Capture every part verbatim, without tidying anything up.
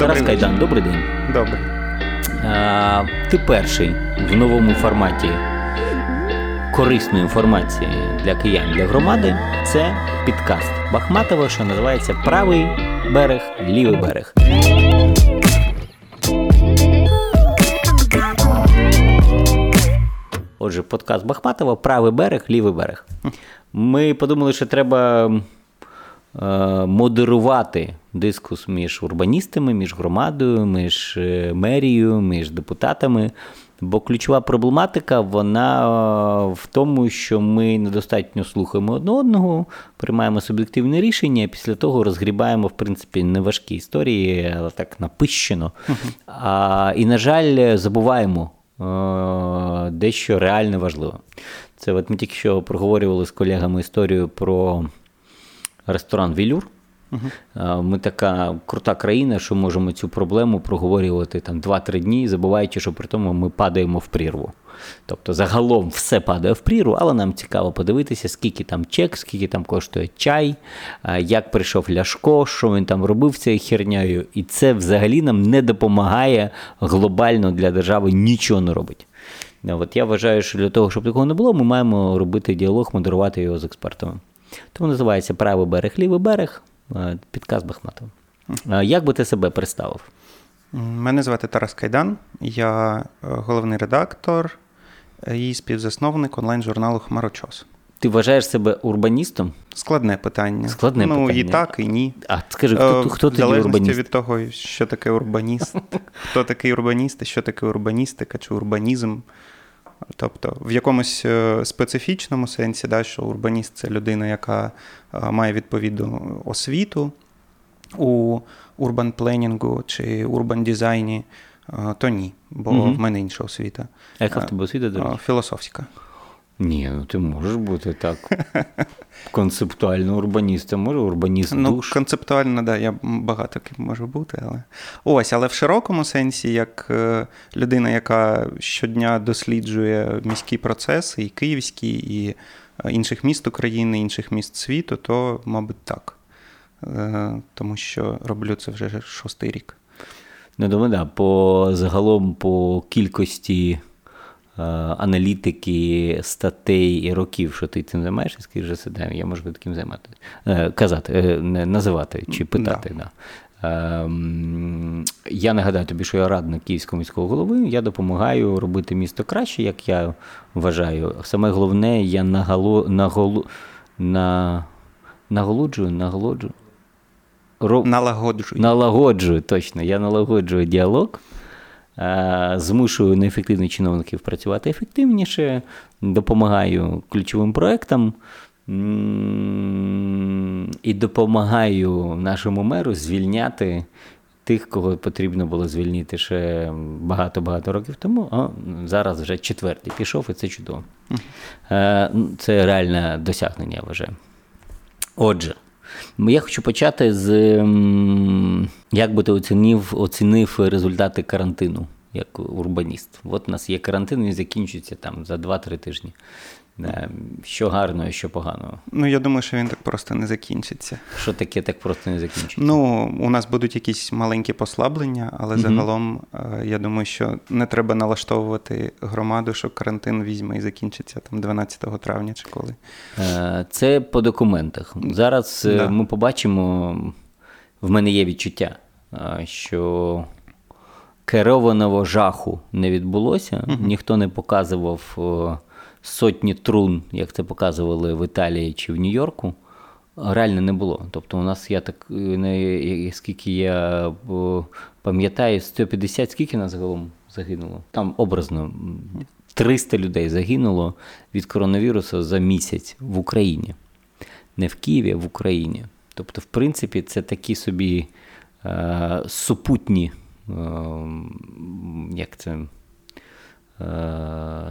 Тарас Кайдан, добрий день. Добрий. А, ти перший в новому форматі корисної інформації для киян, для громади. Це підкаст Бахматова, що називається «Правий берег, лівий берег». Отже, подкаст Бахматова «Правий берег, лівий берег». Ми подумали, що треба модерувати дискус між урбаністами, між громадою, між мерією, між депутатами. Бо ключова проблематика, вона в тому, що ми недостатньо слухаємо одне одного, приймаємо суб'єктивне рішення, і після того розгрібаємо, в принципі, неважкі історії, але так напищено. А, і, на жаль, забуваємо е- дещо реально важливе. Це от ми тільки що проговорювали з колегами історію про ресторан «Велюр». Uh-huh. Ми така крута країна, що можемо цю проблему проговорювати там два-три дні, забуваючи, що при тому ми падаємо в прірву. Тобто загалом все падає в прірву, але нам цікаво подивитися, скільки там чек, скільки там коштує чай, як прийшов Ляшко, що він там робив цією хернею. І це взагалі нам не допомагає глобально для держави, нічого не робить. От я вважаю, що для того, щоб такого не було, ми маємо робити діалог, модерувати його з експертами. Тому називається «Правий берег, лівий берег». Підказ Бахматова. Як би ти себе представив? Мене звати Тарас Кайдан, я головний редактор і співзасновник онлайн-журналу «Хмарочос». Ти вважаєш себе урбаністом? Складне питання. Складне ну, питання. Ну, і так, і ні. А скажи, хто, хто тоді урбаніст? В залежності від того, що таке урбаніст, хто такий урбаніст, що таке урбаністика чи урбанізм. Тобто в якомусь специфічному сенсі, да, що урбаніст – це людина, яка має відповідну освіту у урбан-пленінгу чи урбан-дизайні, то ні, бо угу. в мене інша освіта. А яка в тебе освіта? Філософська. Ні, ну ти можеш бути так концептуально урбаністом, може урбаніст ну, душ? Ну, концептуально, так, да, я багато ким можу бути, але... Ось, але в широкому сенсі, як людина, яка щодня досліджує міські процеси, і київські, і інших міст України, інших міст світу, то, мабуть, так. Тому що роблю це вже шостий рік. Ну, думаю, так, по загалом, по кількості... аналітики, статей і років, що ти цим займаєшся, скільки вже сидає, я можу таким займатися. Казати, називати чи питати. Да. Да. Я нагадаю тобі, що я радник Київського міського голови, я допомагаю робити місто краще, як я вважаю. Саме головне, я наголо, наголо, на, наголоджую, наголоджую. Роб... Налагоджую. Налагоджую, точно. Я налагоджую діалог. Змушую неефективних чиновників працювати ефективніше, допомагаю ключовим проектам і допомагаю нашому меру звільняти тих, кого потрібно було звільнити ще багато-багато років тому, а зараз вже четвертий пішов, і це чудово. Це реальне досягнення, я вважаю. Отже, я хочу почати з, як би ти оцінив, оцінив результати карантину, як урбаніст. От у нас є карантин, він закінчується там за два-три тижні. Що гарного, що поганого? Ну, я думаю, що він так просто не закінчиться. Що таке так просто не закінчиться? Ну, у нас будуть якісь маленькі послаблення, але угу. загалом, я думаю, що не треба налаштовувати громаду, що карантин візьме і закінчиться там дванадцятого травня чи коли. Це по документах. Зараз да. ми побачимо, в мене є відчуття, що... керованого жаху не відбулося, угу. ніхто не показував сотні трун, як це показували в Італії чи в Нью-Йорку, реально не було. Тобто у нас, я так, скільки я пам'ятаю, сто п'ятдесят, скільки нас загалом загинуло? Там образно триста людей загинуло від коронавірусу за місяць в Україні. Не в Києві, а в Україні. Тобто, в принципі, це такі собі е, супутні як це,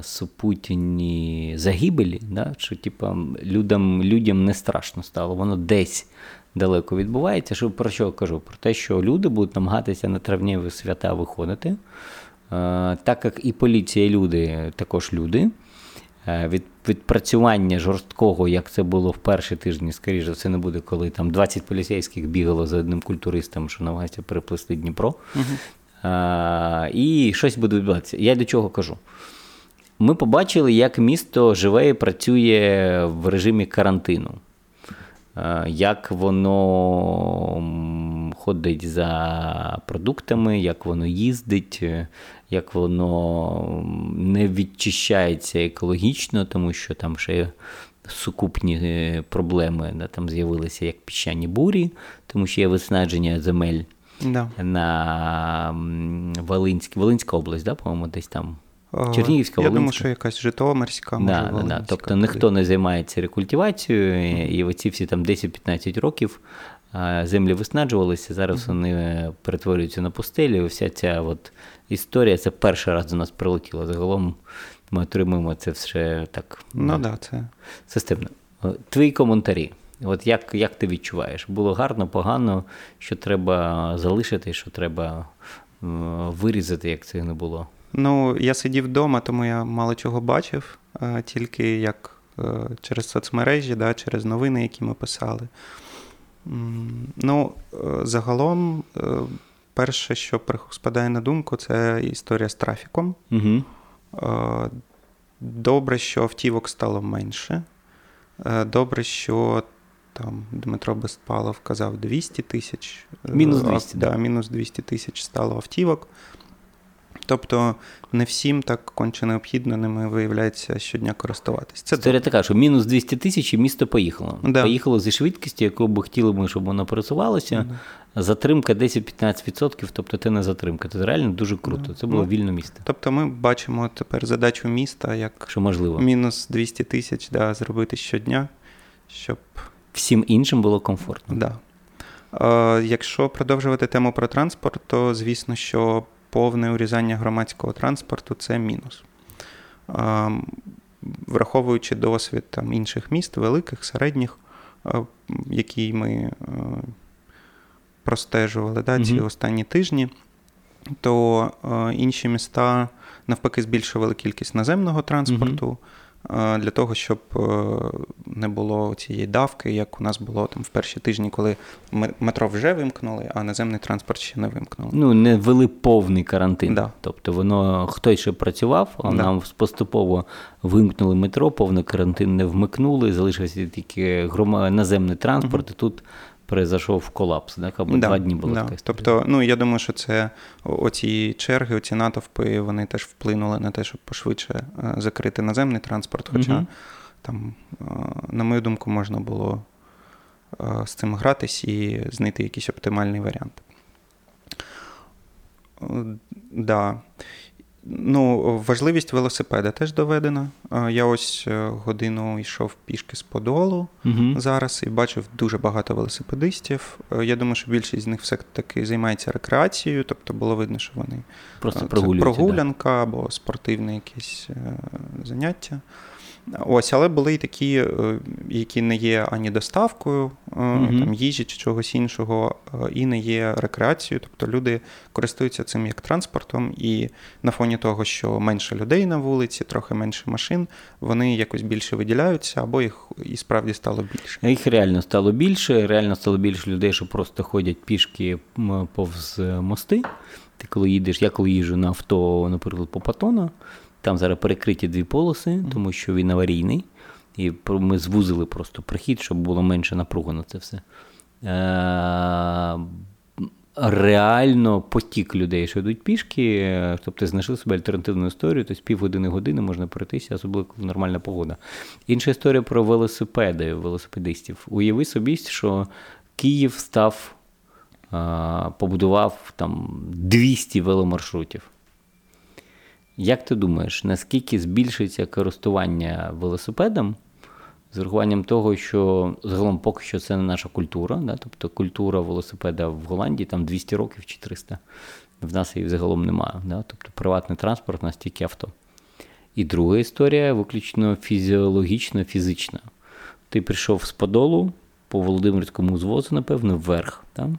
супутні загибелі, да? Що типа, людям, людям не страшно стало, воно десь далеко відбувається. Що, про що я кажу? Про те, що люди будуть намагатися на травневі свята виходити, так як і поліція, і люди також люди, від, відпрацювання жорсткого, як це було в перші тижні, скоріше, це не буде, коли там двадцять поліцейських бігало за одним культуристом, що намагається переплисти Дніпро. Угу. А, і щось буде відбуватися. Я до чого кажу? Ми побачили, як місто живе і працює в режимі карантину. Як воно ходить за продуктами, як воно їздить, як воно не відчищається екологічно, тому що там ще сукупні проблеми, там з'явилися як піщані бурі, тому що є виснаження земель да. на Волинській, Волинська область, да, по-моєму, десь там. Чернігівська, я думаю, що якась Житомирська, може, да, Волинська. Да. Тобто ніхто не займається рекультивацією, і оці всі там десять-п'ятнадцять років землі виснажувалися, зараз вони перетворюються на пустелі. Вся ця от історія, це перший раз до нас прилетіла. Загалом ми отримуємо це все так ну, да, це... системно. Твої коментарі. От як, як ти відчуваєш? Було гарно, погано, що треба залишити, що треба вирізати, як це не було? Ну, я сидів вдома, тому я мало чого бачив, тільки як через соцмережі, да, через новини, які ми писали. Ну, загалом, перше, що спадає на думку, це історія з трафіком. Угу. Добре, що автівок стало менше. Добре, що там Дмитро Беспалов казав двісті тисяч. Мінус двісті. Да, мінус двісті тисяч стало автівок. Тобто не всім так конче необхідно ними, виявляється, щодня користуватись. Це історія така, що мінус двісті тисяч і місто поїхало. Да. Поїхало зі швидкістю, яку б хотіли ми, щоб воно пересувалося. Да. Затримка десять-п'ятнадцять відсотків, тобто це не затримка. Це реально дуже круто. Да. Це було ну, вільне місто. Тобто ми бачимо тепер задачу міста, як що можливо. Мінус двісті тисяч да, зробити щодня, щоб... Всім іншим було комфортно. Да. Е, якщо продовжувати тему про транспорт, то, звісно, що повне урізання громадського транспорту – це мінус. Враховуючи досвід там, інших міст, великих, середніх, які ми простежували да, ці mm-hmm. останні тижні, то інші міста навпаки збільшували кількість наземного транспорту mm-hmm. для того, щоб не було цієї давки, як у нас було там в перші тижні, коли метро вже вимкнули, а наземний транспорт ще не вимкнули. Ну, не ввели повний карантин. Да. Тобто воно хтось ще працював, а да. нам поступово вимкнули метро, повний карантин не вмикнули, залишився тільки грома... наземний транспорт, угу. і тут перейшов колапс, так? Або да. два дні було да. така історія. Тобто, ну, я думаю, що це оці черги, оці натовпи, вони теж вплинули на те, щоб пошвидше закрити наземний транспорт, хоча угу. там, на мою думку, можна було з цим гратись і знайти якийсь оптимальний варіант. Да. Ну, важливість велосипеда теж доведена. Я ось годину йшов пішки з Подолу угу. зараз і бачив дуже багато велосипедистів. Я думаю, що більшість з них все-таки займається рекреацією, тобто було видно, що вони... Просто прогулянка да. або спортивне якесь заняття. Ось, але були і такі, які не є ані доставкою, mm-hmm. там, їжі чи чогось іншого, і не є рекреацією. Тобто люди користуються цим як транспортом, і на фоні того, що менше людей на вулиці, трохи менше машин, вони якось більше виділяються, або їх і справді стало більше. Їх реально стало більше, реально стало більше людей, що просто ходять пішки повз мости. Ти коли їдеш, я коли їжджу на авто, наприклад, по Патону, там зараз перекриті дві полоси, тому що він аварійний, і ми звузили просто прохід, щоб було менше напруги на це все. Реально потік людей, що йдуть пішки, тобто знайшли собі альтернативну історію, тобто півгодини-години можна пройтися, особливо нормальна погода. Інша історія про велосипеди, велосипедистів. Уяви собі, що Київ став, побудував там двісті веломаршрутів. Як ти думаєш, наскільки збільшиться користування велосипедом з урахуванням того, що загалом поки що це не наша культура, да? Тобто культура велосипеда в Голландії там двісті років чи триста, в нас її загалом немає, да? Тобто приватний транспорт, у нас тільки авто. І друга історія виключно фізіологічно, фізична. Ти прийшов з Подолу, по Володимирському звозу, напевно, вверх. Да?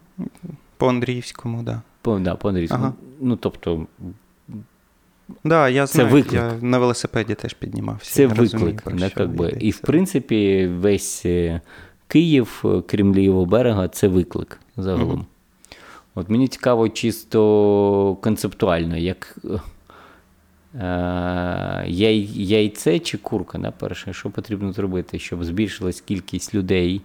По Андріївському, да. По, да, по Андріївському. Ага. Ну, тобто... Да, я знаю, це виклик. Я на велосипеді теж піднімався. Це виклик. Розумію, не, би. І, в принципі, весь Київ, крім лівого берега, це виклик загалом. Mm-hmm. От мені цікаво чисто концептуально, як е, яйце чи курка, на перше, що потрібно зробити, щоб збільшилась кількість людей,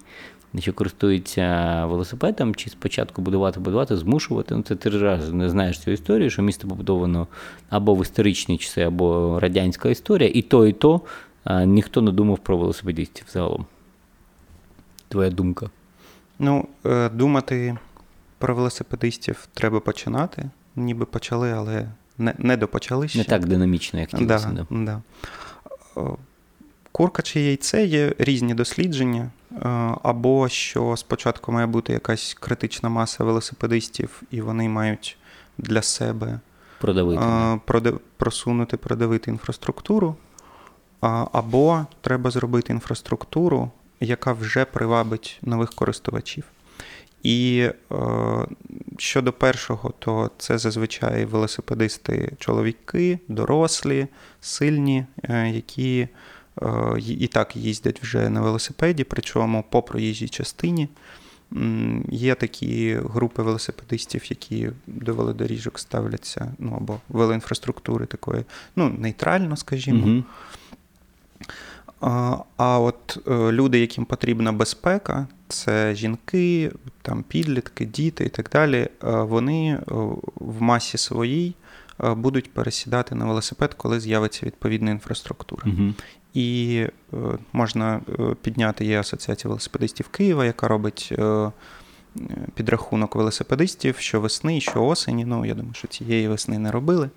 що користуються велосипедом, чи спочатку будувати, будувати, змушувати. Ну, це ти раз не знаєш цю історію, що місто побудовано або в історичні часи, або радянська історія, і то, і то е, ніхто не думав про велосипедистів загалом. Твоя думка? Ну, е, думати... Про велосипедистів треба починати. Ніби почали, але не, не допочали ще. Не так динамічно, як хотілося. Да, да. Курка чи яйце, є різні дослідження. Або що спочатку має бути якась критична маса велосипедистів, і вони мають для себе продавити. просунути, продавити інфраструктуру. Або треба зробити інфраструктуру, яка вже привабить нових користувачів. І е, щодо першого, то це зазвичай велосипедисти-чоловіки, дорослі, сильні, е, які е, і так їздять вже на велосипеді, причому по проїжджій частині. Є такі групи велосипедистів, які до велодоріжок ставляться, ну або велоінфраструктури такої, ну, нейтрально, скажімо. Mm-hmm. А от люди, яким потрібна безпека, це жінки, там, підлітки, діти і так далі, вони в масі своїй будуть пересідати на велосипед, коли з'явиться відповідна інфраструктура. Угу. І можна підняти, є Асоціація велосипедистів Києва, яка робить підрахунок велосипедистів, що весни, що осені, ну я думаю, що цієї весни не робили.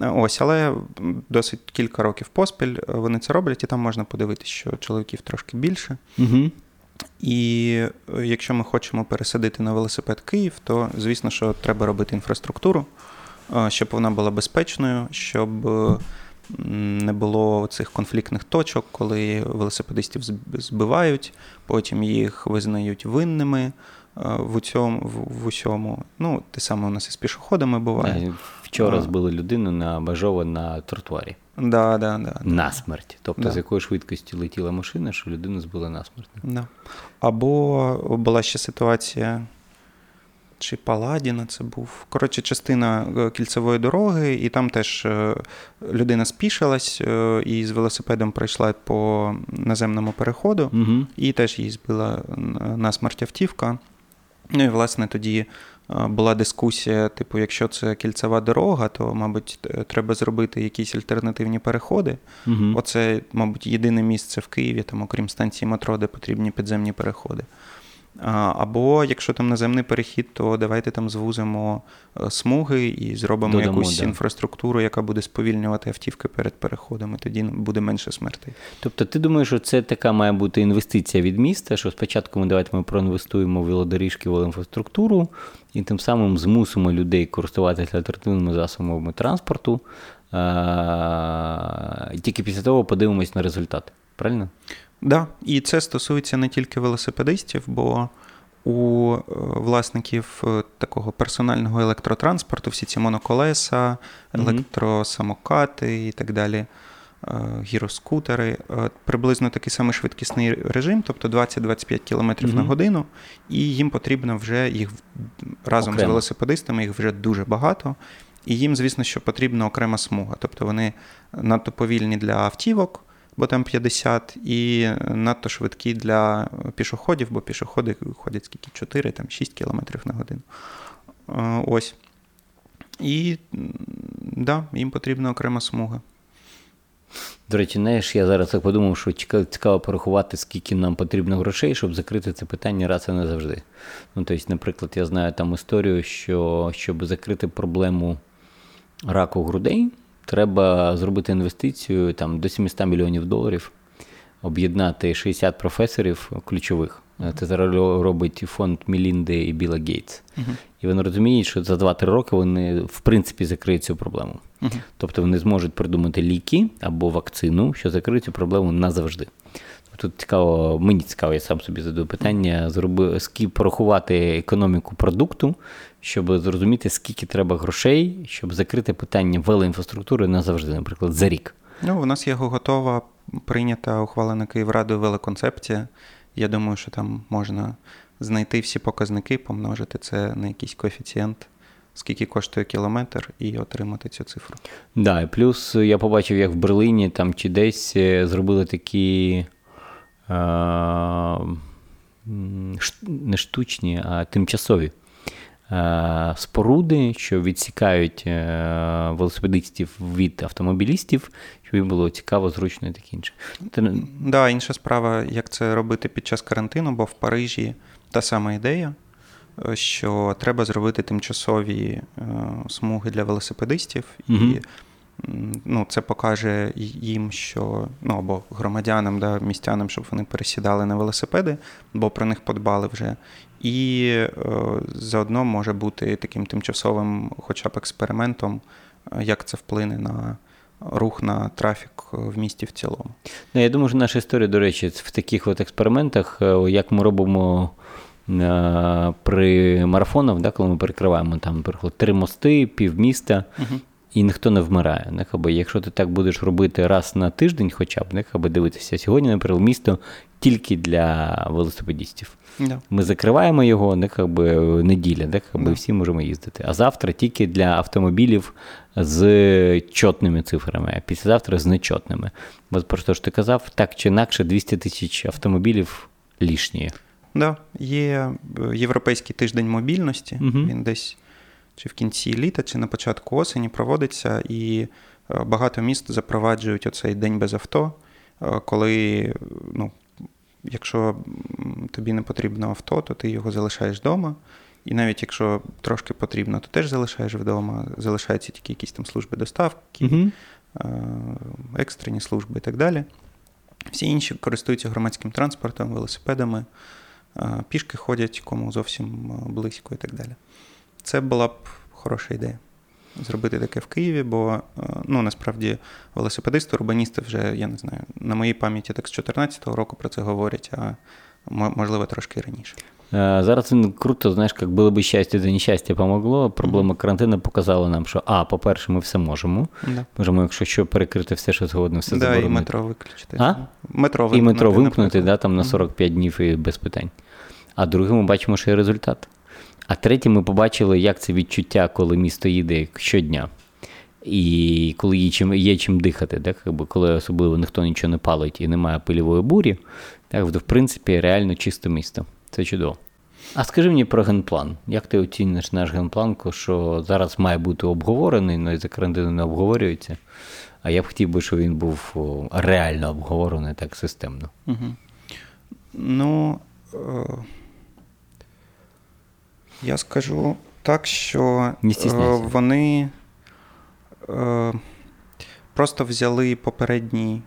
Ось, але досить кілька років поспіль вони це роблять, і там можна подивитися, що чоловіків трошки більше. Угу. І якщо ми хочемо пересадити на велосипед Київ, то, звісно, що треба робити інфраструктуру, щоб вона була безпечною, щоб не було цих конфліктних точок, коли велосипедистів збивають, потім їх визнають винними в усьому. В усьому. Ну, те саме у нас і з пішоходами буває. Вчора збили людину на Бажова на тротуарі. Да, да, да, насмерть. Тобто, да. З якою швидкістю летіла машина, що людину збила насмерть. Да. Або була ще ситуація, чи Паладіна це був. Коротше, частина кільцевої дороги, і там теж людина спішилась і з велосипедом пройшла по наземному переходу, угу. І теж її збила насмерть автівка. Ну і, власне, тоді була дискусія, типу, якщо це кільцева дорога, то, мабуть, треба зробити якісь альтернативні переходи. Угу. Оце, мабуть, єдине місце в Києві, там, окрім станції метро, де потрібні підземні переходи. Або, якщо там наземний перехід, то давайте там звузимо смуги і зробимо Додамо, якусь да. інфраструктуру, яка буде сповільнювати автівки перед переходами, тоді буде менше смертей. Тобто ти думаєш, що це така має бути інвестиція від міста, що спочатку ми давайте ми проінвестуємо в велодоріжки, в інфраструктуру, і тим самим змусимо людей користуватися альтернативними засобами транспорту, і тільки після того подивимось на результат. Правильно? Так, да. І це стосується не тільки велосипедистів, бо у власників такого персонального електротранспорту всі ці моноколеса, електросамокати і так далі, гіроскутери, приблизно такий самий швидкісний режим, тобто двадцять-двадцять п'ять кілометрів mm-hmm. на годину, і їм потрібно вже їх разом окремо. З велосипедистами, їх вже дуже багато. І їм, звісно, що потрібна окрема смуга, тобто вони надто повільні для автівок, бо там п'ятдесят, і надто швидкі для пішоходів, бо пішоходи ходять скільки? чотири, там шість кілометрів на годину. Ось. І, да, їм потрібна окрема смуга. До речі, знаєш, я зараз так подумав, що цікаво порахувати, скільки нам потрібно грошей, щоб закрити це питання раз і назавжди. Ну, тобто, наприклад, я знаю там історію, що щоб закрити проблему раку грудей, треба зробити інвестицію там, до сімсот мільйонів доларів, об'єднати шістдесят професорів ключових. Це зараз робить фонд Мелінди і Білла Гейтс. Uh-huh. І вони розуміють, що за два-три роки вони, в принципі, закриють цю проблему. Uh-huh. Тобто вони зможуть придумати ліки або вакцину, що закриють цю проблему назавжди. Тут цікаво, мені цікаво, я сам собі задаю питання, зроби, порахувати економіку продукту, щоб зрозуміти, скільки треба грошей, щоб закрити питання велоінфраструктури назавжди, наприклад, за рік. Ну, у нас є готова, прийнята, ухвалена Київрадою велоконцепція. Я думаю, що там можна знайти всі показники, помножити це на якийсь коефіцієнт, скільки коштує кілометр, і отримати цю цифру. Так, да, і плюс я побачив, як в Берліні там чи десь зробили такі е- не штучні, а тимчасові е- споруди, що відсікають е- велосипедистів від автомобілістів, щоб їм було цікаво, зручно і таке інше. Так, да, інша справа, як це робити під час карантину, бо в Парижі та сама ідея, що треба зробити тимчасові е, смуги для велосипедистів. Угу. І ну, це покаже їм, що, ну, або громадянам, да, містянам, щоб вони пересідали на велосипеди, бо про них подбали вже. І е, заодно може бути таким тимчасовим хоча б експериментом, як це вплине на рух, на трафік в місті в цілому. Я думаю, що наша історія, до речі, в таких от експериментах, як ми робимо при марафонах, да, коли ми перекриваємо там, наприклад, три мости, півміста, угу. і ніхто не вмирає. Не? Або якщо ти так будеш робити раз на тиждень хоча б, не? Або дивитися сьогодні, наприклад, місто тільки для велосипедистів. Да. Ми закриваємо його, не? Аби неділя, не? Аби да. всі можемо їздити. А завтра тільки для автомобілів з чотними цифрами, а післязавтра з нечотними. Бо просто ж ти казав, так чи інакше двісті тисяч автомобілів лишні. Да, є Європейський тиждень мобільності, uh-huh. він десь чи в кінці літа, чи на початку осені проводиться, і багато міст запроваджують оцей день без авто, коли, ну, якщо тобі не потрібно авто, то ти його залишаєш вдома, і навіть якщо трошки потрібно, то теж залишаєш вдома, залишаються тільки якісь там служби доставки, uh-huh. екстрені служби і так далі. Всі інші користуються громадським транспортом, велосипедами, пішки ходять, кому зовсім близько і так далі. Це була б хороша ідея зробити таке в Києві, бо, ну, насправді, велосипедисти, урбаністи вже, я не знаю, на моїй пам'яті так з чотирнадцятого року про це говорять, а можливо трошки раніше. Зараз він круто, знаєш, як було б щастя, то нещастя помогло. Проблема карантину показала нам, що, а, по-перше, ми все можемо. Да. Можемо, якщо що, перекрити все, що згодно, все да, заборонити. І метро виключити. А? Метро вимкнути, і метро вимкнути, да, там на сорок п'ять днів і без питань. А друге, ми бачимо, що є результат. А третє, ми побачили, як це відчуття, коли місто їде щодня. І коли є чим, є чим дихати, так? Коли особливо ніхто нічого не палить і немає пилової бурі, так, в принципі, реально чисте місто. Це чудово. А скажи мені про генплан. Як ти оціниш наш генплан, що зараз має бути обговорений, але за карантину не обговорюється, а я б хотів би, щоб він був реально обговорений так системно. Угу. Ну, я скажу так, що вони просто взяли попередній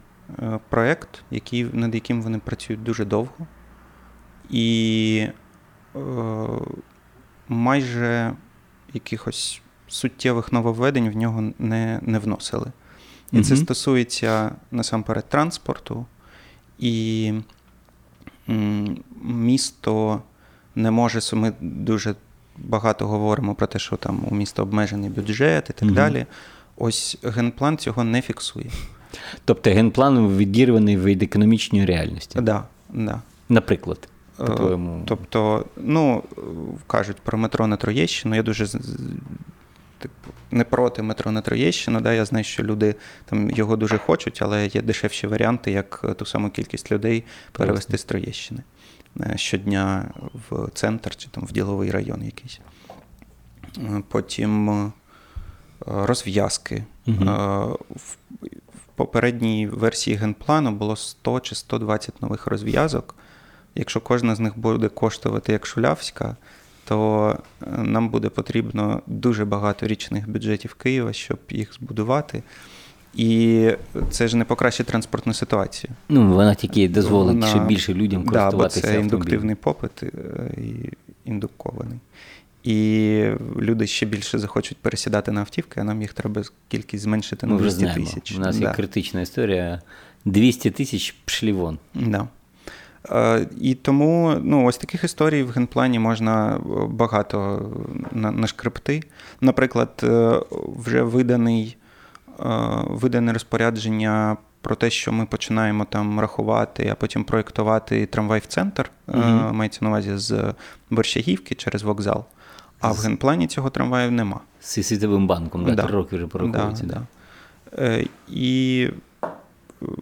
проєкт, над яким вони працюють дуже довго. І е, майже якихось суттєвих нововведень в нього не, не вносили. І mm-hmm. це стосується насамперед транспорту, і м, місто не може, ми дуже багато говоримо про те, що там у міста обмежений бюджет і так mm-hmm. далі. Ось генплан цього не фіксує. Тобто генплан відірваний від економічної реальності? Так. Да, да. Наприклад? По-твоєму. Тобто, ну, кажуть про метро на Троєщину, я дуже типу, не проти метро на Троєщину, да, я знаю, що люди там його дуже хочуть, але є дешевші варіанти, як ту саму кількість людей перевести з Троєщини щодня в центр чи там в діловий район якийсь. Потім розв'язки. Угу. В попередній версії генплану було сто чи сто двадцять нових розв'язок. Якщо кожна з них буде коштувати як Шулявська, то нам буде потрібно дуже багато річних бюджетів Києва, щоб їх збудувати. І це ж не покращить транспортну ситуацію. Ну, вона тільки дозволить вона... ще більше людям користуватися да, автомобілем. Це індуктивний попит, і індукований. І люди ще більше захочуть пересідати на автівки, а нам їх треба кількість зменшити на двісті тисяч. Ми вже знаємо, у нас да. є критична історія. двісті тисяч пшлі вон. Так. Да. І тому ну, ось таких історій в генплані можна багато нашкребти. Наприклад, вже виданий, видане розпорядження про те, що ми починаємо там рахувати, а потім проєктувати трамвай в центр, mm-hmm. мається на увазі з Борщагівки через вокзал. А в генплані цього трамваю нема. З Світовим банком, да, да. три роки вже порахуються. Да, да. Да. І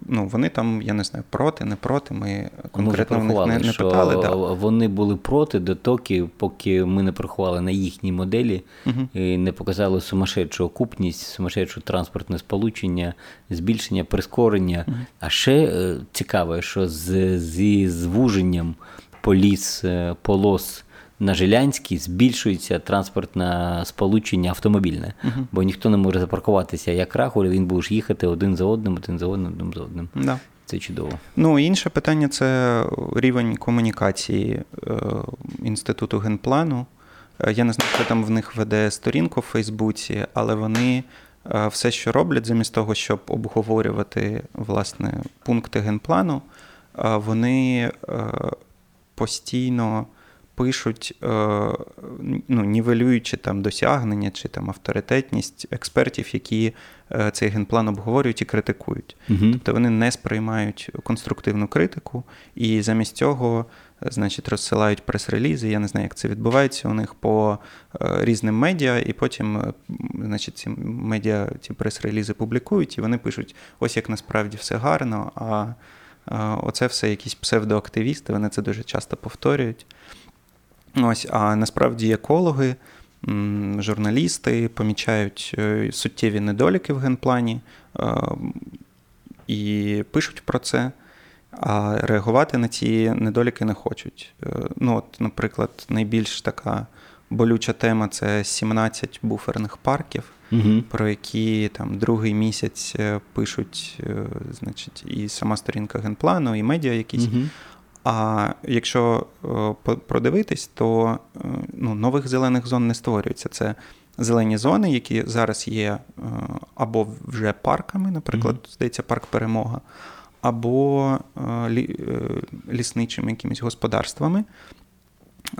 ну, вони там, я не знаю, проти, не проти, ми конкретно ми в них не, не питали. Да. Вони були проти дотоки, поки ми не порахували на їхній моделі, угу. і не показали сумасшедшу окупність, сумасшедшу транспортне сполучення, збільшення, прискорення. Угу. А ще цікаве, що з, зі звуженням поліс, полос, на Жилянській збільшується транспортне сполучення автомобільне, uh-huh. бо ніхто не може запаркуватися як рахуль, він будеш їхати один за одним, один за одним, один за одним. Да. Це чудово. Ну, інше питання – це рівень комунікації е, Інституту Генплану. Я не знаю, хто там в них веде сторінку в Фейсбуці, але вони е, все, що роблять, замість того, щоб обговорювати, власне, пункти Генплану, е, вони е, постійно пишуть, ну, нівелюючи там досягнення чи там авторитетність експертів, які цей генплан обговорюють і критикують. Угу. Тобто вони не сприймають конструктивну критику і замість цього, значить, розсилають прес-релізи, я не знаю, як це відбувається у них, по різним медіа, і потім, значить, ці медіа ці прес-релізи публікують, і вони пишуть, ось як насправді все гарно, а оце все якісь псевдоактивісти, вони це дуже часто повторюють. Ось, а насправді екологи, журналісти помічають суттєві недоліки в генплані і пишуть про це, а реагувати на ці недоліки не хочуть. Ну, от, наприклад, найбільш така болюча тема – це сімнадцять буферних парків, угу. про які там другий місяць пишуть, значить, і сама сторінка генплану, і медіа якісь. Угу. А якщо продивитись, то ну, нових зелених зон не створюється. Це зелені зони, які зараз є або вже парками, наприклад, mm-hmm. здається, парк Перемога, або лісничими якимись господарствами,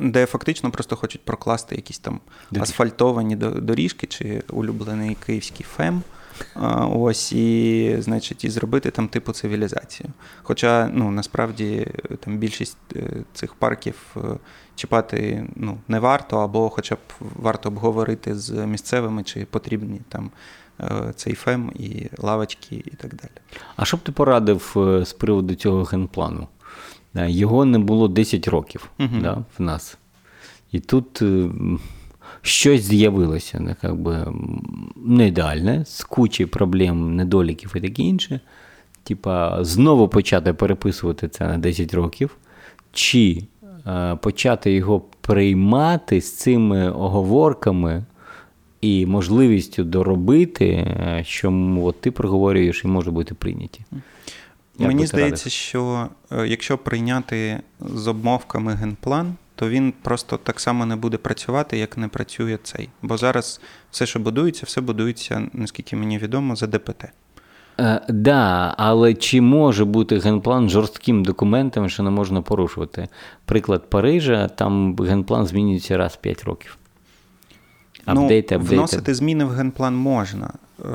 де фактично просто хочуть прокласти якісь там асфальтовані доріжки чи улюблений київський ФЕМ. Ось, і, значить, і зробити там типу цивілізацію. Хоча, ну, насправді, там більшість цих парків чіпати, ну, не варто, або хоча б варто обговорити з місцевими, чи потрібні там цей ФЕМ і лавочки і так далі. А що б ти порадив з приводу цього генплану? Його не було десять років, угу. да, в нас. І тут... Щось з'явилося, не, як би, не ідеальне, з кучі проблем, недоліків і таке інше. Типа, знову почати переписувати це на десять років, чи е, почати його приймати з цими оговорками і можливістю доробити, що от ти проговорюєш і може бути прийняті. Як Мені здається, радив? Що якщо прийняти з обмовками генплан, то він просто так само не буде працювати, як не працює цей. Бо зараз все, що будується, все будується, наскільки мені відомо, за ДПТ. Так, е, да, але чи може бути генплан жорстким документом, що не можна порушувати? Приклад Парижа, там генплан змінюється раз в п'ять років. Апдейт, ну, апдейт. Вносити зміни в генплан можна. Е,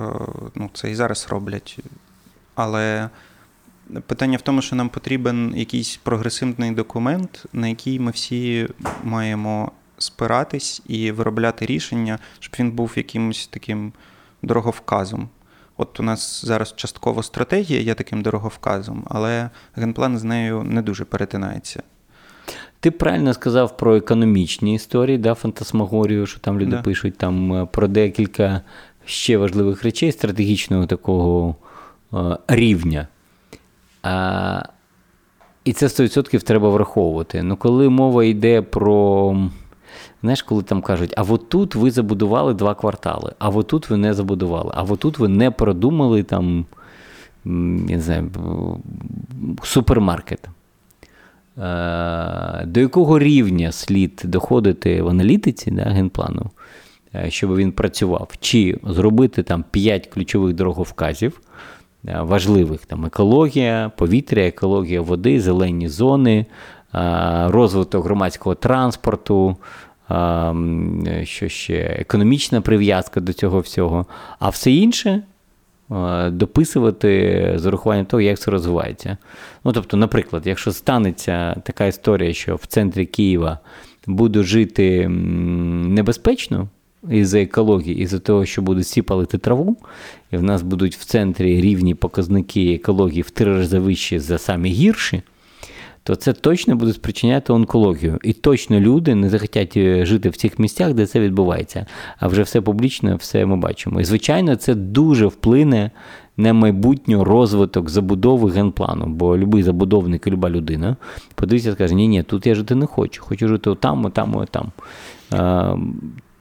ну, це і зараз роблять. Але... Питання в тому, що нам потрібен якийсь прогресивний документ, на який ми всі маємо спиратись і виробляти рішення, щоб він був якимось таким дороговказом. От у нас зараз частково стратегія є таким дороговказом, але генплан з нею не дуже перетинається. Ти правильно сказав про економічні історії, да, фантасмагорію, що там люди да. пишуть, там про декілька ще важливих речей стратегічного такого рівня. А, і це сто відсотків треба враховувати. Ну, коли мова йде про, знаєш, коли там кажуть, а от тут ви забудували два квартали, а от тут ви не забудували, а от тут ви не продумали там, я не знаю, супермаркет. А, до якого рівня слід доходити в аналітиці, да, генплану, щоб він працював? Чи зробити там п'ять ключових дороговказів, важливих. Там екологія, повітря, екологія води, зелені зони, розвиток громадського транспорту, що ще, економічна прив'язка до цього всього. А все інше дописувати з урахуванням того, як це розвивається. Ну, тобто, наприклад, якщо станеться така історія, що в центрі Києва буду жити небезпечно із-за екології, із-за того, що буду всі палити траву, і в нас будуть в центрі рівні показники екології в три рази вищі за самі гірші, то це точно буде спричиняти онкологію. І точно люди не захотять жити в цих місцях, де це відбувається. А вже все публічно, все ми бачимо. І, звичайно, це дуже вплине на майбутній розвиток забудови генплану. Бо любий забудовник і люба людина подивиться і скаже, ні-ні, тут я жити не хочу, хочу жити отам, отам, отам.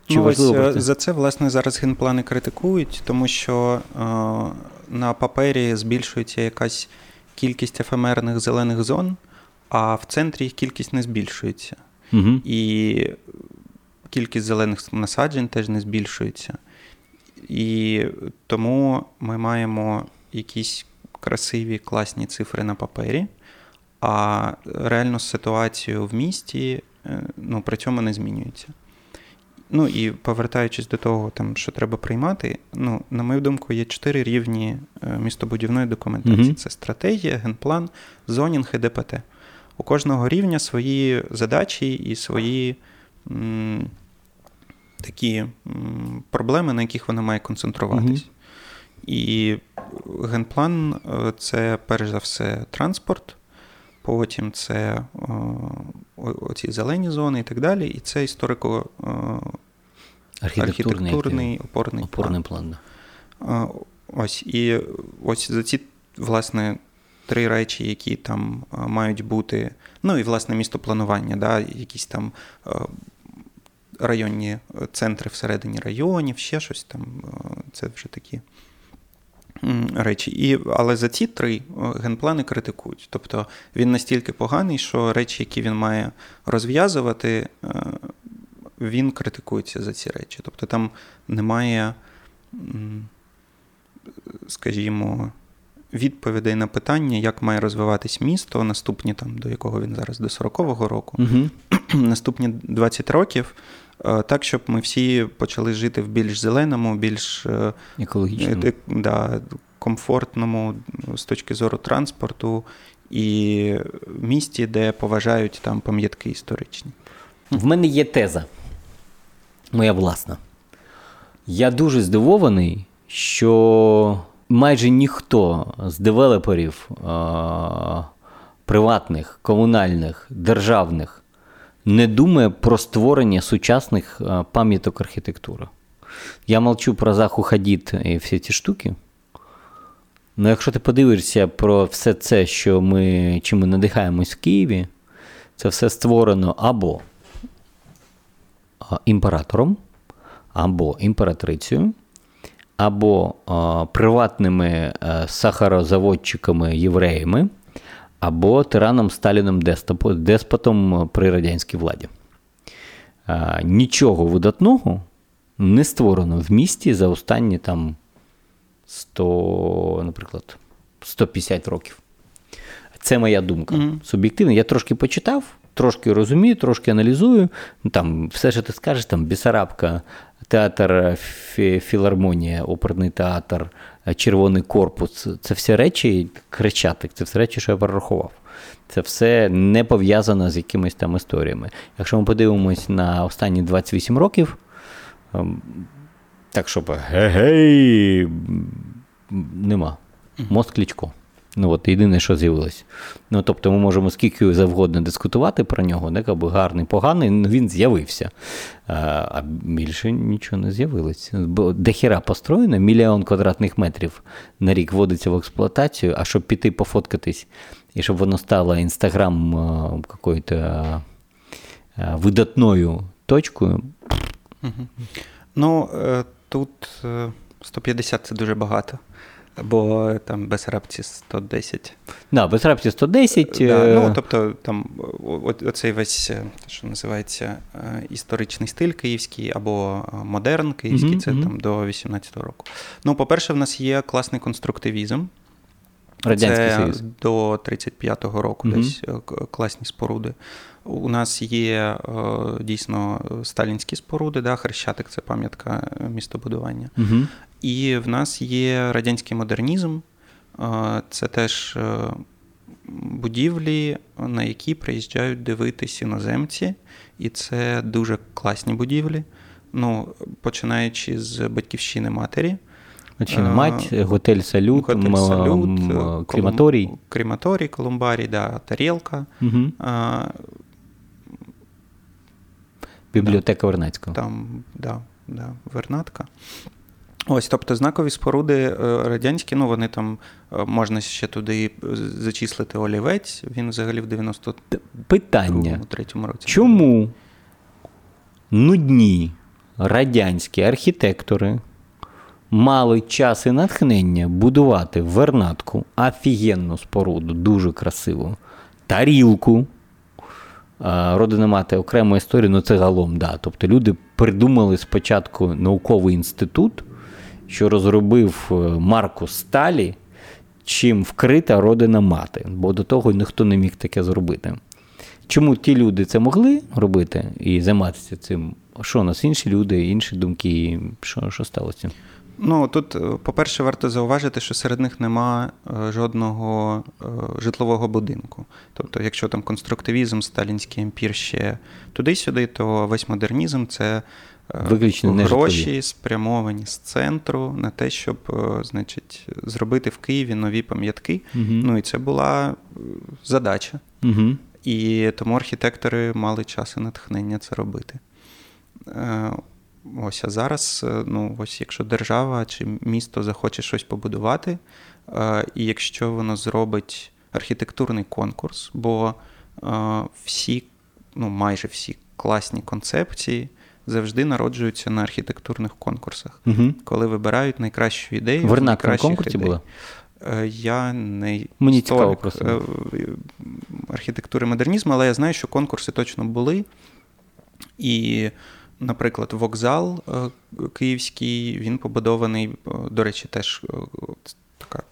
Чи ну, важливо ось, за це, власне, зараз генплани критикують, тому що е, на папері збільшується якась кількість ефемерних зелених зон, а в центрі їх кількість не збільшується. Угу. І кількість зелених насаджень теж не збільшується. І тому ми маємо якісь красиві, класні цифри на папері, а реально ситуацію в місті ну, при цьому не змінюється. Ну і повертаючись до того, там, що треба приймати, ну, на мою думку, є чотири рівні містобудівної документації. Mm-hmm. Це стратегія, генплан, зонінг і ДПТ. У кожного рівня свої задачі і свої м, такі м, проблеми, на яких вона має концентруватись. Mm-hmm. І генплан – це, перш за все, транспорт, потім це о, оці зелені зони і так далі, і це історико архітектурний, архітектурний опорний, опорний план. план. Ось, і ось за ці, власне, три речі, які там мають бути, ну і, власне, містопланування, да, якісь там районні центри всередині районів, ще щось там, це вже такі речі. І, але за ці три генплани критикують. Тобто він настільки поганий, що речі, які він має розв'язувати, він критикується за ці речі. Тобто там немає, скажімо, відповідей на питання, як має розвиватись місто, наступні там, до якого він зараз, до сорокового року, угу. наступні двадцять років, так, щоб ми всі почали жити в більш зеленому, більш екологічному, да, комфортному з точки зору транспорту і місті, де поважають там пам'ятки історичні. В мене є теза, моя власна. Я дуже здивований, що майже ніхто з девелоперів е- приватних, комунальних, державних не думає про створення сучасних пам'яток архітектури. Я мовчу про Заху Хадід і всі ці штуки. Ну, якщо ти подивишся про все це, що ми, чим ми надихаємось в Києві, це все створено або імператором, або імператрицею, або приватними сахарозаводчиками-євреями, або тираном Сталіном деспотом при радянській владі. Нічого видатного не створено в місті за останні там сто, наприклад, сто п'ятдесят років. Це моя думка. Mm-hmm. Суб'єктивно. Я трошки почитав, трошки розумію, трошки аналізую. Там все, що ти скажеш, там Бесарабка, театр філармонія, оперний театр, червоний корпус. Це всі речі, Кричатик, це всі речі, що я перерахував. Це все не пов'язано з якимись там історіями. Якщо ми подивимось на останні двадцять вісім років, так щоб гей-гей, нема. Мост Кличко. Ну, от, єдине, що з'явилось. Ну, тобто, ми можемо скільки завгодно дискутувати про нього, так, або гарний, поганий, ну, він з'явився. А більше нічого не з'явилось. Бо дохіра построєно, мільйон квадратних метрів на рік вводиться в експлуатацію, а щоб піти пофоткатись, і щоб воно стало інстаграм какою-то видатною точкою. Ну, тут сто п'ятдесят – це дуже багато. Бо там Бесарабці сто десять. Да, Бесарабці сто десять. Да, ну, тобто там оцей весь, що називається, історичний стиль київський або модерн київський, mm-hmm. це там до вісімнадцятого року. Ну, по-перше, в нас є класний конструктивізм. Радянський Це Союз. До тридцять п'ятого року угу. десь класні споруди. У нас є дійсно сталінські споруди, да? Хрещатик – це пам'ятка містобудування. Угу. І в нас є радянський модернізм. Це теж будівлі, на які приїжджають дивитись іноземці. І це дуже класні будівлі. Ну, починаючи з батьківщини матері. Батьківщина мать, готель «Салют», готель «Салют», м- крематорій. Колум- крематорій, колумбарій, да, тарілка. Угу. А, бібліотека там, Вернадського. Там, да, да, Вернадка. Ось, тобто знакові споруди радянські, ну вони там, можна ще туди зачислити Олівець, він взагалі в дев'яносто другому-третьому році. Чому нудні радянські архітектори мали час і натхнення будувати в Вернадку офігенну споруду, дуже красиву, тарілку, родина мати окрему історію, ну це галом, да. Тобто люди придумали спочатку науковий інститут, що розробив марку сталі, чим вкрита родина мати, бо до того ніхто не міг таке зробити. Чому ті люди це могли робити і займатися цим? Що у нас інші люди, інші думки, що, що сталося? Ну, тут, по-перше, варто зауважити, що серед них нема жодного житлового будинку. Тобто, якщо там конструктивізм, сталінський емпір ще туди-сюди, то весь модернізм – це виключно гроші нежитлові. Спрямовані з центру на те, щоб, значить, зробити в Києві нові пам'ятки. Угу. Ну, і це була задача. Угу. І тому архітектори мали час і натхнення це робити. Ось, а зараз, ну, ось якщо держава чи місто захоче щось побудувати, і якщо воно зробить архітектурний конкурс, бо всі, ну, майже всі класні концепції завжди народжуються на архітектурних конкурсах, угу. коли вибирають найкращу ідею. Вернадка на конкурсі була? Я не Мені історик цікаво, архітектури модернізму, але я знаю, що конкурси точно були. І, наприклад, вокзал київський, він побудований, до речі, теж така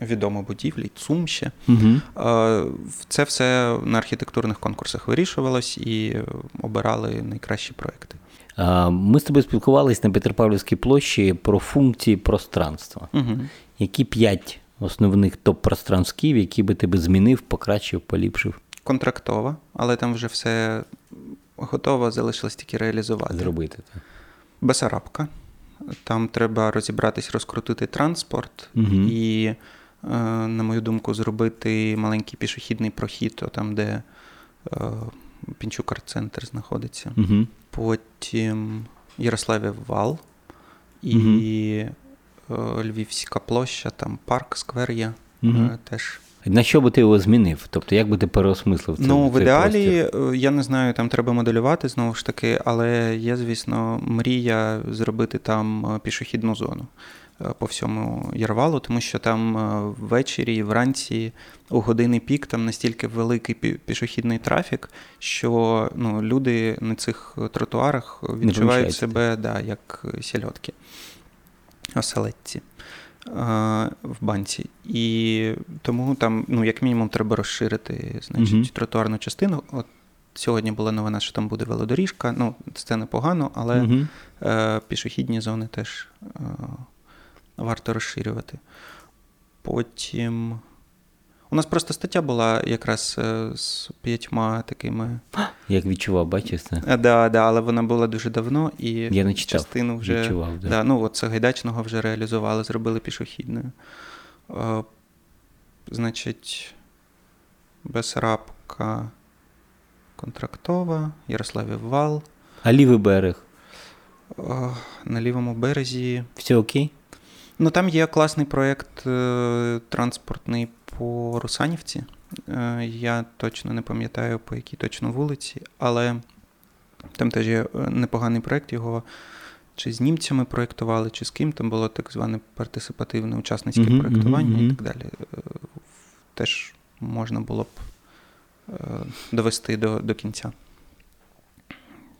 відома будівля, ЦУМ ще. Угу. Це все на архітектурних конкурсах вирішувалось і обирали найкращі проекти. Ми з тобою спілкувались на Петропавлівській площі про функції пространства. Угу. Які п'ять основних топ-пространствів, які би ти би змінив, покращив, поліпшив? Контрактова, але там вже все готово, залишилось тільки реалізувати. Зробити, так. Бесарабка. Там треба розібратись, розкрутити транспорт угу. і, на мою думку, зробити маленький пішохідний прохід, там, де Пінчук-центр знаходиться. Угу. Потім Ярославів вал і угу. Львівська площа, там парк, сквер є угу. теж. На що би ти його змінив? Тобто, як би ти переосмислив цей, ну, в цей ідеалі, простір? Я не знаю, там треба моделювати, знову ж таки, але є, звісно, мрія зробити там пішохідну зону по всьому Ярвалу, тому що там ввечері і вранці у години пік там настільки великий пішохідний трафік, що, ну, люди на цих тротуарах відчувають себе, да, як сільотки, оселедці. В банці. І тому там, ну, як мінімум, треба розширити, значить, mm-hmm. тротуарну частину. От сьогодні була новина, що там буде велодоріжка. Ну, це непогано, але mm-hmm. е, пішохідні зони теж е, варто розширювати. Потім у нас просто стаття була якраз з п'ятьма такими... Як відчував, бачиш це? Так, да, да, але вона була дуже давно, і я не читав, частину вже... відчував. Да. Да, ну, от Сагайдачного вже реалізували, зробили пішохідною. Е, значить, Бесарабка, Контрактова, Ярославів вал. А лівий берег? Е, на лівому березі... Все окей? Ну, там є класний проєкт е, транспортний по Русанівці. Я точно не пам'ятаю, по якій точно вулиці, але там теж є непоганий проєкт, його чи з німцями проєктували, чи з ким, там було так зване партисипативне учасницьке mm-hmm, проєктування mm-hmm. і так далі. Теж можна було б довести до, до кінця.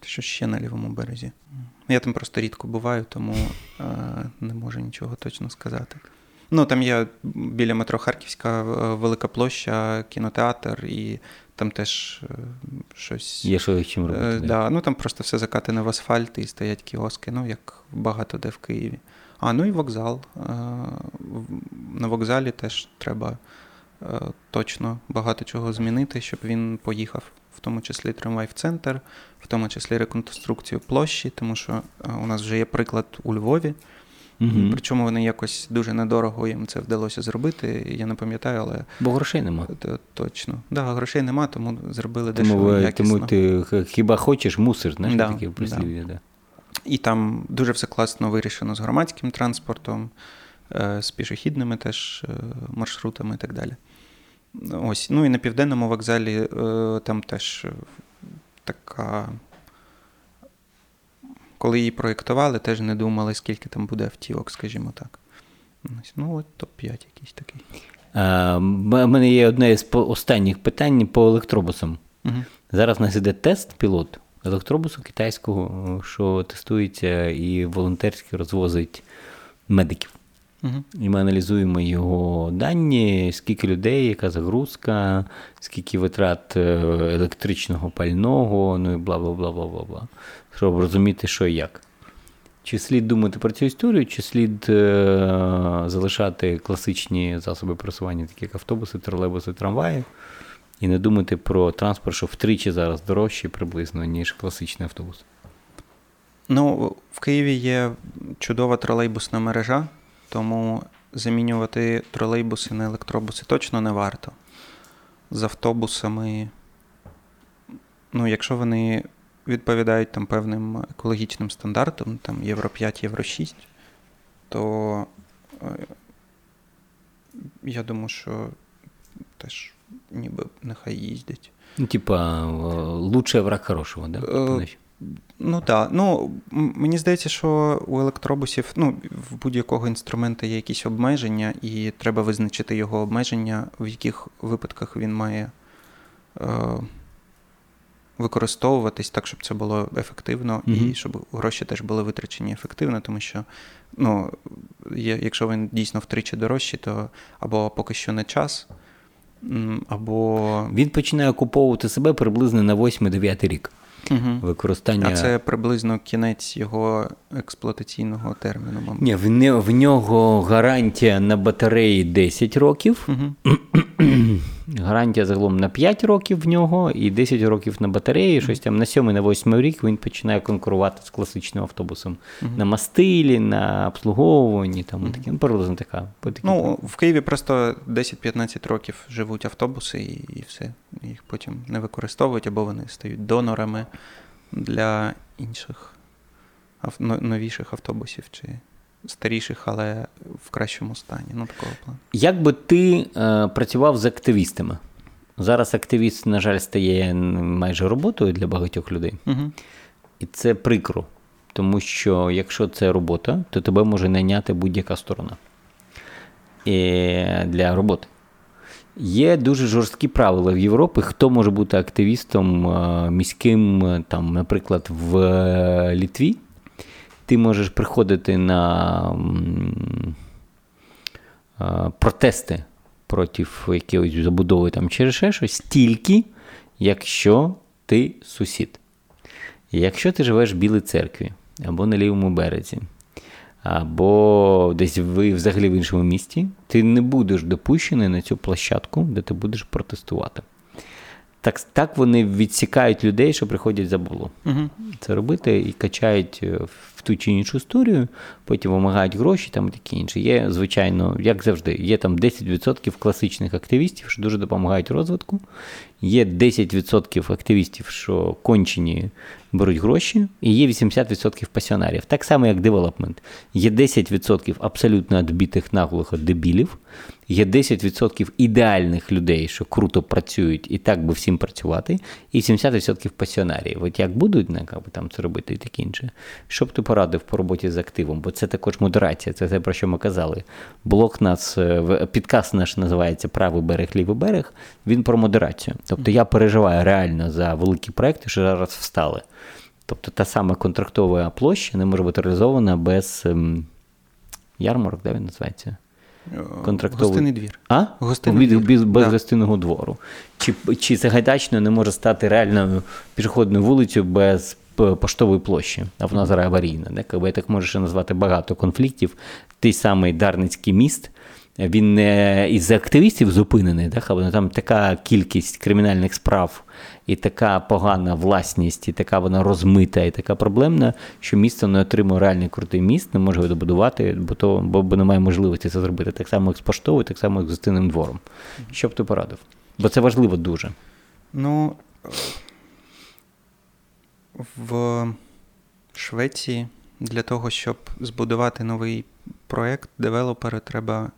Що ще на лівому березі? Я там просто рідко буваю, тому не можу нічого точно сказати. Ну, там є біля метро Харківська велика площа, кінотеатр і там теж щось... Є що чим робити. Да. Да. Ну, там просто все закатане в асфальт і стоять кіоски, ну, як багато де в Києві. А, ну і вокзал. На вокзалі теж треба точно багато чого змінити, щоб він поїхав. В тому числі трамвай в центр, в тому числі реконструкцію площі, тому що у нас вже є приклад у Львові. Угу. Причому вони якось дуже недорого їм це вдалося зробити, я не пам'ятаю, але... Бо грошей нема. Точно. Да, грошей нема, тому зробили дешево якісно. Тому ти хіба хочеш, мусиш, знаєш, да, таке прислів'я. Да. Да. І там дуже все класно вирішено з громадським транспортом, з пішохідними теж маршрутами і так далі. Ось. Ну і на Південному вокзалі там теж така... Коли її проєктували, теж не думали, скільки там буде автівок, скажімо так. Ну, от топ п'ять якийсь такий. У мене є одне з останніх питань по електробусам. Угу. Зараз у нас іде тест-пілот електробусу китайського, що тестується і волонтерськи розвозить медиків. Угу. І ми аналізуємо його дані, скільки людей, яка загрузка, скільки витрат електричного пального, ну і бла-бла-бла-бла-бла-бла. Щоб розуміти, що і як. Чи слід думати про цю історію, чи слід е- залишати класичні засоби пересування, такі як автобуси, тролейбуси, трамваї, і не думати про транспорт, що втричі зараз дорожчий приблизно, ніж класичний автобус? Ну, в Києві є чудова тролейбусна мережа, тому замінювати тролейбуси на електробуси точно не варто. З автобусами, ну, якщо вони відповідають там певним екологічним стандартам, там Євро п'ять, Євро шість, то я думаю, що теж ніби нехай їздять. Ну, типа, лучше враг хорошого, да? Ну, так. Ну, мені здається, що у електробусів, ну, в будь-якого інструмента є якісь обмеження, і треба визначити його обмеження, в яких випадках він має е- використовуватись так, щоб це було ефективно, mm-hmm. і щоб гроші теж були витрачені ефективно, тому що, ну, є, якщо він дійсно втричі дорожчий, то або поки що не час, або... Він починає окуповувати себе приблизно на восьмий-дев'ятий рік. Угу. Використання... А це приблизно кінець його експлуатаційного терміну, мабуть. Ні, в, не, в нього гарантія на батареї десять років, угу. гарантія загалом на п'ять років в нього і десять років на батареї, щось там на сьомий-восьмий рік він починає конкурувати з класичним автобусом. Угу. На мастилі, на обслуговуванні, там, угу. такі, ну, приблизно така. Ну, в Києві просто десять-п'ятнадцять років живуть автобуси і, і все. Їх потім не використовують, або вони стають донорами для інших новіших автобусів чи старіших, але в кращому стані. Ну, такого плану. Як би ти е, працював з активістами? Зараз активіст, на жаль, стає майже роботою для багатьох людей. Угу. І це прикро, тому що якщо це робота, то тебе може найняти будь-яка сторона і для роботи. Є дуже жорсткі правила в Європі, хто може бути активістом міським, там, наприклад, в Литві. Ти можеш приходити на протести проти якоїсь забудови там, чи ще щось, тільки якщо ти сусід. Якщо ти живеш в Білій Церкві, або на Лівому березі, або десь ви взагалі в іншому місті, ти не будеш допущений на цю площадку, де ти будеш протестувати. Так, так вони відсікають людей, що приходять за бабло. Угу. Це робити і качають в ту чи іншу історію, потім вимагають гроші, там і таке інше. Є, звичайно, як завжди, є там десять відсотків класичних активістів, що дуже допомагають розвитку. Є десять відсотків активістів, що кончені беруть гроші, і є вісімдесят відсотків пасіонарів. Так само, як девелопмент. Є десять відсотків абсолютно відбитих наглухо дебілів, є десять відсотків ідеальних людей, що круто працюють і так би всім працювати, і сімдесят відсотків пасіонарів. От як будуть там це робити і таке інше. Що б ти порадив по роботі з активом? Бо це також модерація, це те, про що ми казали. Блог нас, підкаст наш називається «Правий берег, лівий берег», він про модерацію. Тобто я переживаю реально за великі проекти, що зараз встали. Тобто та сама контрактова площа не може бути реалізована без ем, ярмарок, де він називається? Контрактовий. Гостинний двір. А? Гостинний двір. Без, без да. гостинного двору. Чи, чи Сагайдачного не може стати реальною пішохідною вулицею без поштової площі, а вона зараз аварійна. Я так можу ще назвати багато конфліктів. Той самий Дарницький міст, він не із активістів зупинений, але там така кількість кримінальних справ, і така погана власність, і така вона розмита, і така проблемна, що місто не отримує реальний крутий міст, не може його добудувати, бо, то, бо, бо немає можливості це зробити. Так само, як з поштовою, так само, як з гостинним двором. Що б ти порадив? Бо це важливо дуже. Ну, в Швеції для того, щоб збудувати новий проєкт, девелоперу треба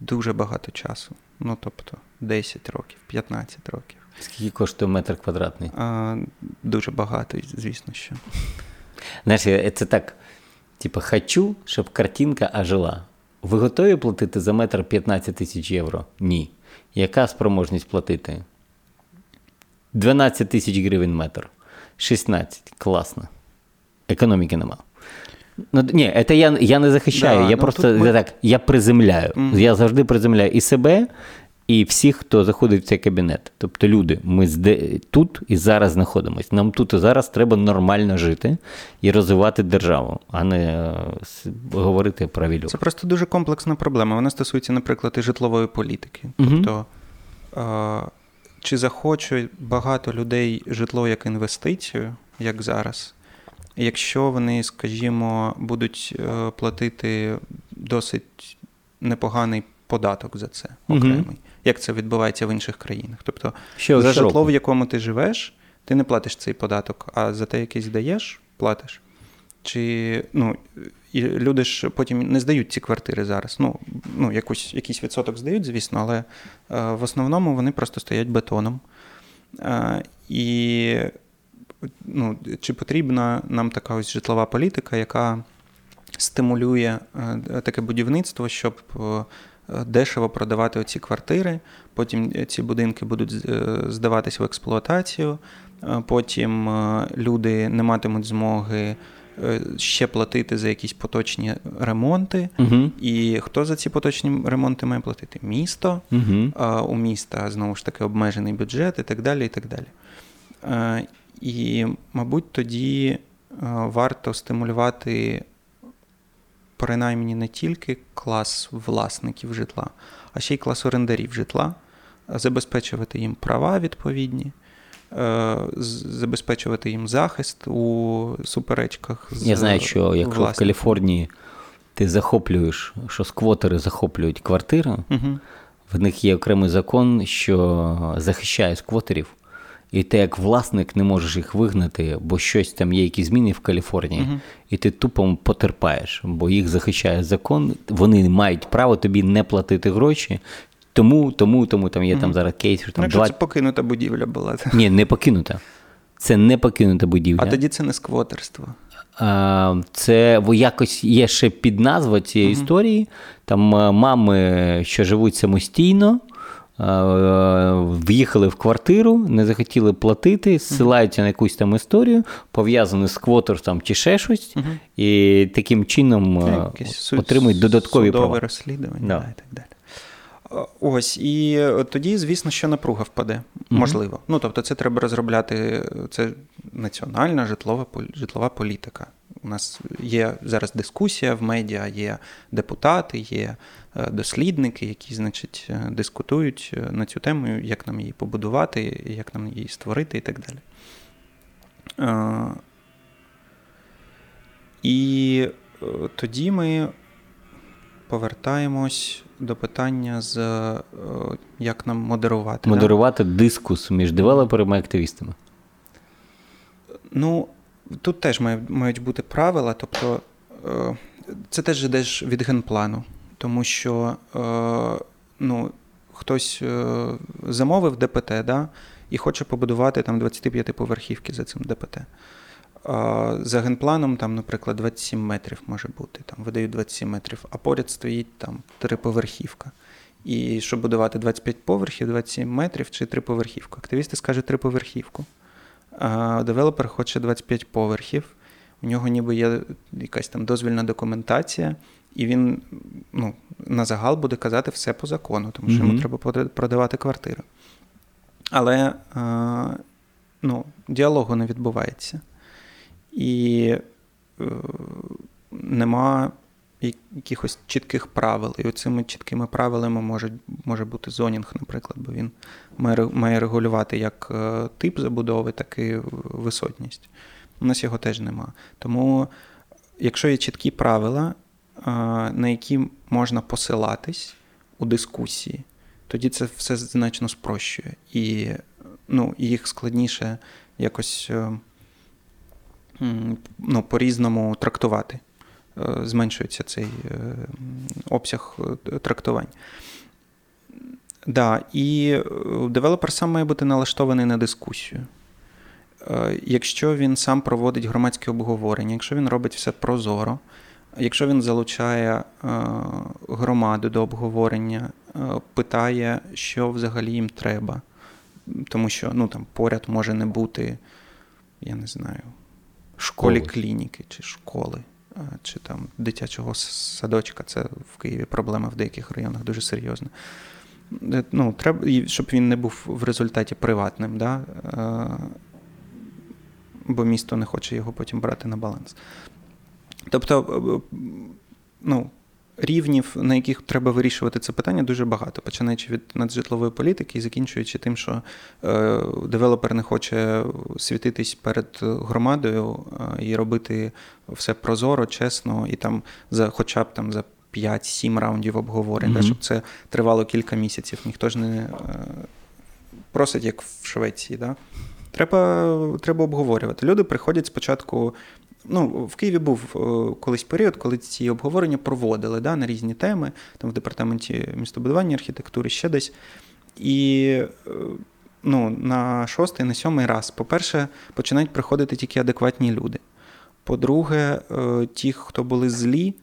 дуже багато часу. Ну, тобто, десять років, п'ятнадцять років. Скільки коштує метр квадратний? А, дуже багато, звісно, що. Знаєш, це так, типу, хочу, щоб картинка ожила. Ви готові платити за метр п'ятнадцять тисяч євро? Ні. Яка спроможність платити? дванадцять тисяч гривень метр. шістнадцять. Класно. Економіки нема. Ну, ні, це я, я не захищаю, да, я ну, просто ми... так, я приземляю. Mm. Я завжди приземляю і себе, і всіх, хто заходить в цей кабінет. Тобто люди, ми зде... тут і зараз знаходимося. Нам тут і зараз треба нормально жити і розвивати державу, а не говорити про вілю. Це просто дуже комплексна проблема. Вона стосується, наприклад, і житлової політики. Тобто, mm-hmm. е- чи захоче багато людей житло як інвестицію, як зараз, якщо вони, скажімо, будуть платити досить непоганий податок за це окремий, угу. як це відбувається в інших країнах. Тобто що, за житло, в якому ти живеш, ти не платиш цей податок, а за те, який здаєш, платиш. Чи, ну, і люди ж потім не здають ці квартири зараз. Ну, ну якусь, якийсь відсоток здають, звісно, але е, в основному вони просто стоять бетоном. Е, і ну, чи потрібна нам така ось житлова політика, яка стимулює е, таке будівництво, щоб е, дешево продавати оці квартири, потім ці будинки будуть здаватись в експлуатацію, е, потім е, люди не матимуть змоги ще платити за якісь поточні ремонти. Угу. І хто за ці поточні ремонти має платити? Місто. Угу. А у міста, знову ж таки, обмежений бюджет і так далі, і так далі. А, і, мабуть, тоді варто стимулювати принаймні не тільки клас власників житла, а ще й клас орендарів житла, забезпечувати їм права відповідні, забезпечувати їм захист у суперечках. З Я знаю, що якщо власне. в Каліфорнії ти захоплюєш, що сквотери захоплюють квартири, угу. в них є окремий закон, що захищає сквотерів, і ти як власник не можеш їх вигнати, бо щось там є якісь зміни в Каліфорнії, угу. і ти тупо потерпаєш, бо їх захищає закон, вони мають право тобі не платити гроші, Тому, тому, тому, там є mm-hmm. там зараз кейс. Що, там, ну, якщо двадцять... це покинута будівля була. То... Ні, не покинута. Це не покинута будівля. А тоді це не сквотерство. А, це якось є ще підназва цієї mm-hmm. історії. Там мами, що живуть самостійно, в'їхали в квартиру, не захотіли платити, зсилаються mm-hmm. на якусь там історію, пов'язану з сквотерством чи ще щось, mm-hmm. і таким чином yeah, отримують додаткові права. Судове розслідування no. да, і так далі. Ось, і тоді, звісно, що напруга впаде. Можливо. Mm-hmm. Ну, тобто це треба розробляти, це національна житлова, житлова політика. У нас є зараз дискусія в медіа, є депутати, є дослідники, які, значить, дискутують на цю тему, як нам її побудувати, як нам її створити і так далі. І тоді ми повертаємось до питання, з як нам модерувати. Модерувати да? дискус між девелоперами і активістами. Ну, тут теж мають бути правила, тобто це теж йде від генплану, тому що ну, хтось замовив ДПТ, да, і хоче побудувати там двадцятип'ятиповерхівки за цим ДПТ. За генпланом, там, наприклад, двадцять сім метрів може бути, там видають двадцять сім метрів, а поряд стоїть там триповерхівка. І щоб будувати двадцять п'ять поверхів, двадцять сім метрів чи триповерхівку? Активісти скажуть триповерхівку. А девелопер хоче двадцять п'ять поверхів, у нього ніби є якась там дозвільна документація, І він, ну, на загал буде казати все по закону, тому що mm-hmm. йому треба продавати квартири. Але е, ну, діалогу не відбувається. І е, нема якихось чітких правил. І оцими чіткими правилами може, може бути зонінг, наприклад, бо він має регулювати як тип забудови, так і висотність. У нас його теж нема. Тому, якщо є чіткі правила, на які можна посилатись у дискусії, тоді це все значно спрощує. І ну, їх складніше якось ну, по-різному трактувати. Зменшується цей обсяг трактувань. Да, і девелопер сам має бути налаштований на дискусію. Якщо він сам проводить громадське обговорення, якщо він робить все прозоро, якщо він залучає громаду до обговорення, питає, що взагалі їм треба. Тому що ну, там, поряд може не бути, я не знаю, школи-клініки чи школи, чи там дитячого садочка. Це в Києві проблема в деяких районах дуже серйозна. Ну, треба, щоб він не був в результаті приватним, да? Бо місто не хоче його потім брати на баланс. Тобто, ну, рівнів, на яких треба вирішувати це питання, дуже багато, починаючи від наджитлової політики і закінчуючи тим, що е, девелопер не хоче світитись перед громадою е, і робити все прозоро, чесно, і там за хоча б там за п'ять-сім раундів обговорень, mm-hmm. так, щоб це тривало кілька місяців. Ніхто ж не е, просить, як в Швеції, да? Треба, треба обговорювати. Люди приходять спочатку. Ну, в Києві був колись період, коли ці обговорення проводили, да, на різні теми, там в департаменті містобудування, архітектури, ще десь. І ну, на шостий, на сьомий раз, по-перше, починають приходити тільки адекватні люди. По-друге, ті, хто були злі,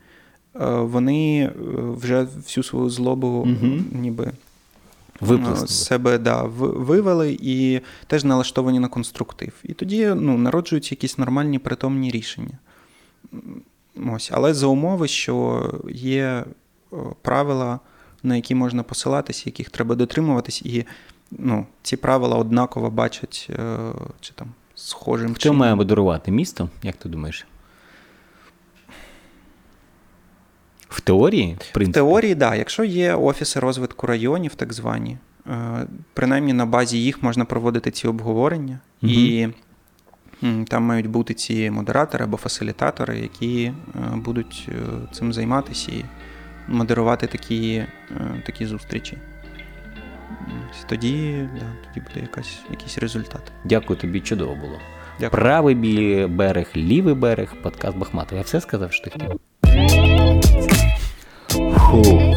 вони вже всю свою злобу угу. ніби з себе да, вивели і теж налаштовані на конструктив. І тоді ну, народжуються якісь нормальні притомні рішення. Ось. Але за умови, що є правила, на які можна посилатися, яких треба дотримуватись, і ну, ці правила однаково бачать чи там схожим чином. Що має модерувати місто, як ти думаєш? В теорії, в принципі? В теорії, так. Да. Якщо є офіси розвитку районів, так звані, принаймні на базі їх можна проводити ці обговорення. Угу. І там мають бути ці модератори або фасилітатори, які будуть цим займатися і модерувати такі, такі зустрічі. Тоді, да, тоді буде якась, якийсь результат. Дякую тобі, чудово було. Дякую. Правий берег, лівий берег, подкаст Бахматова. Я все сказав, що ти хотів? Cool.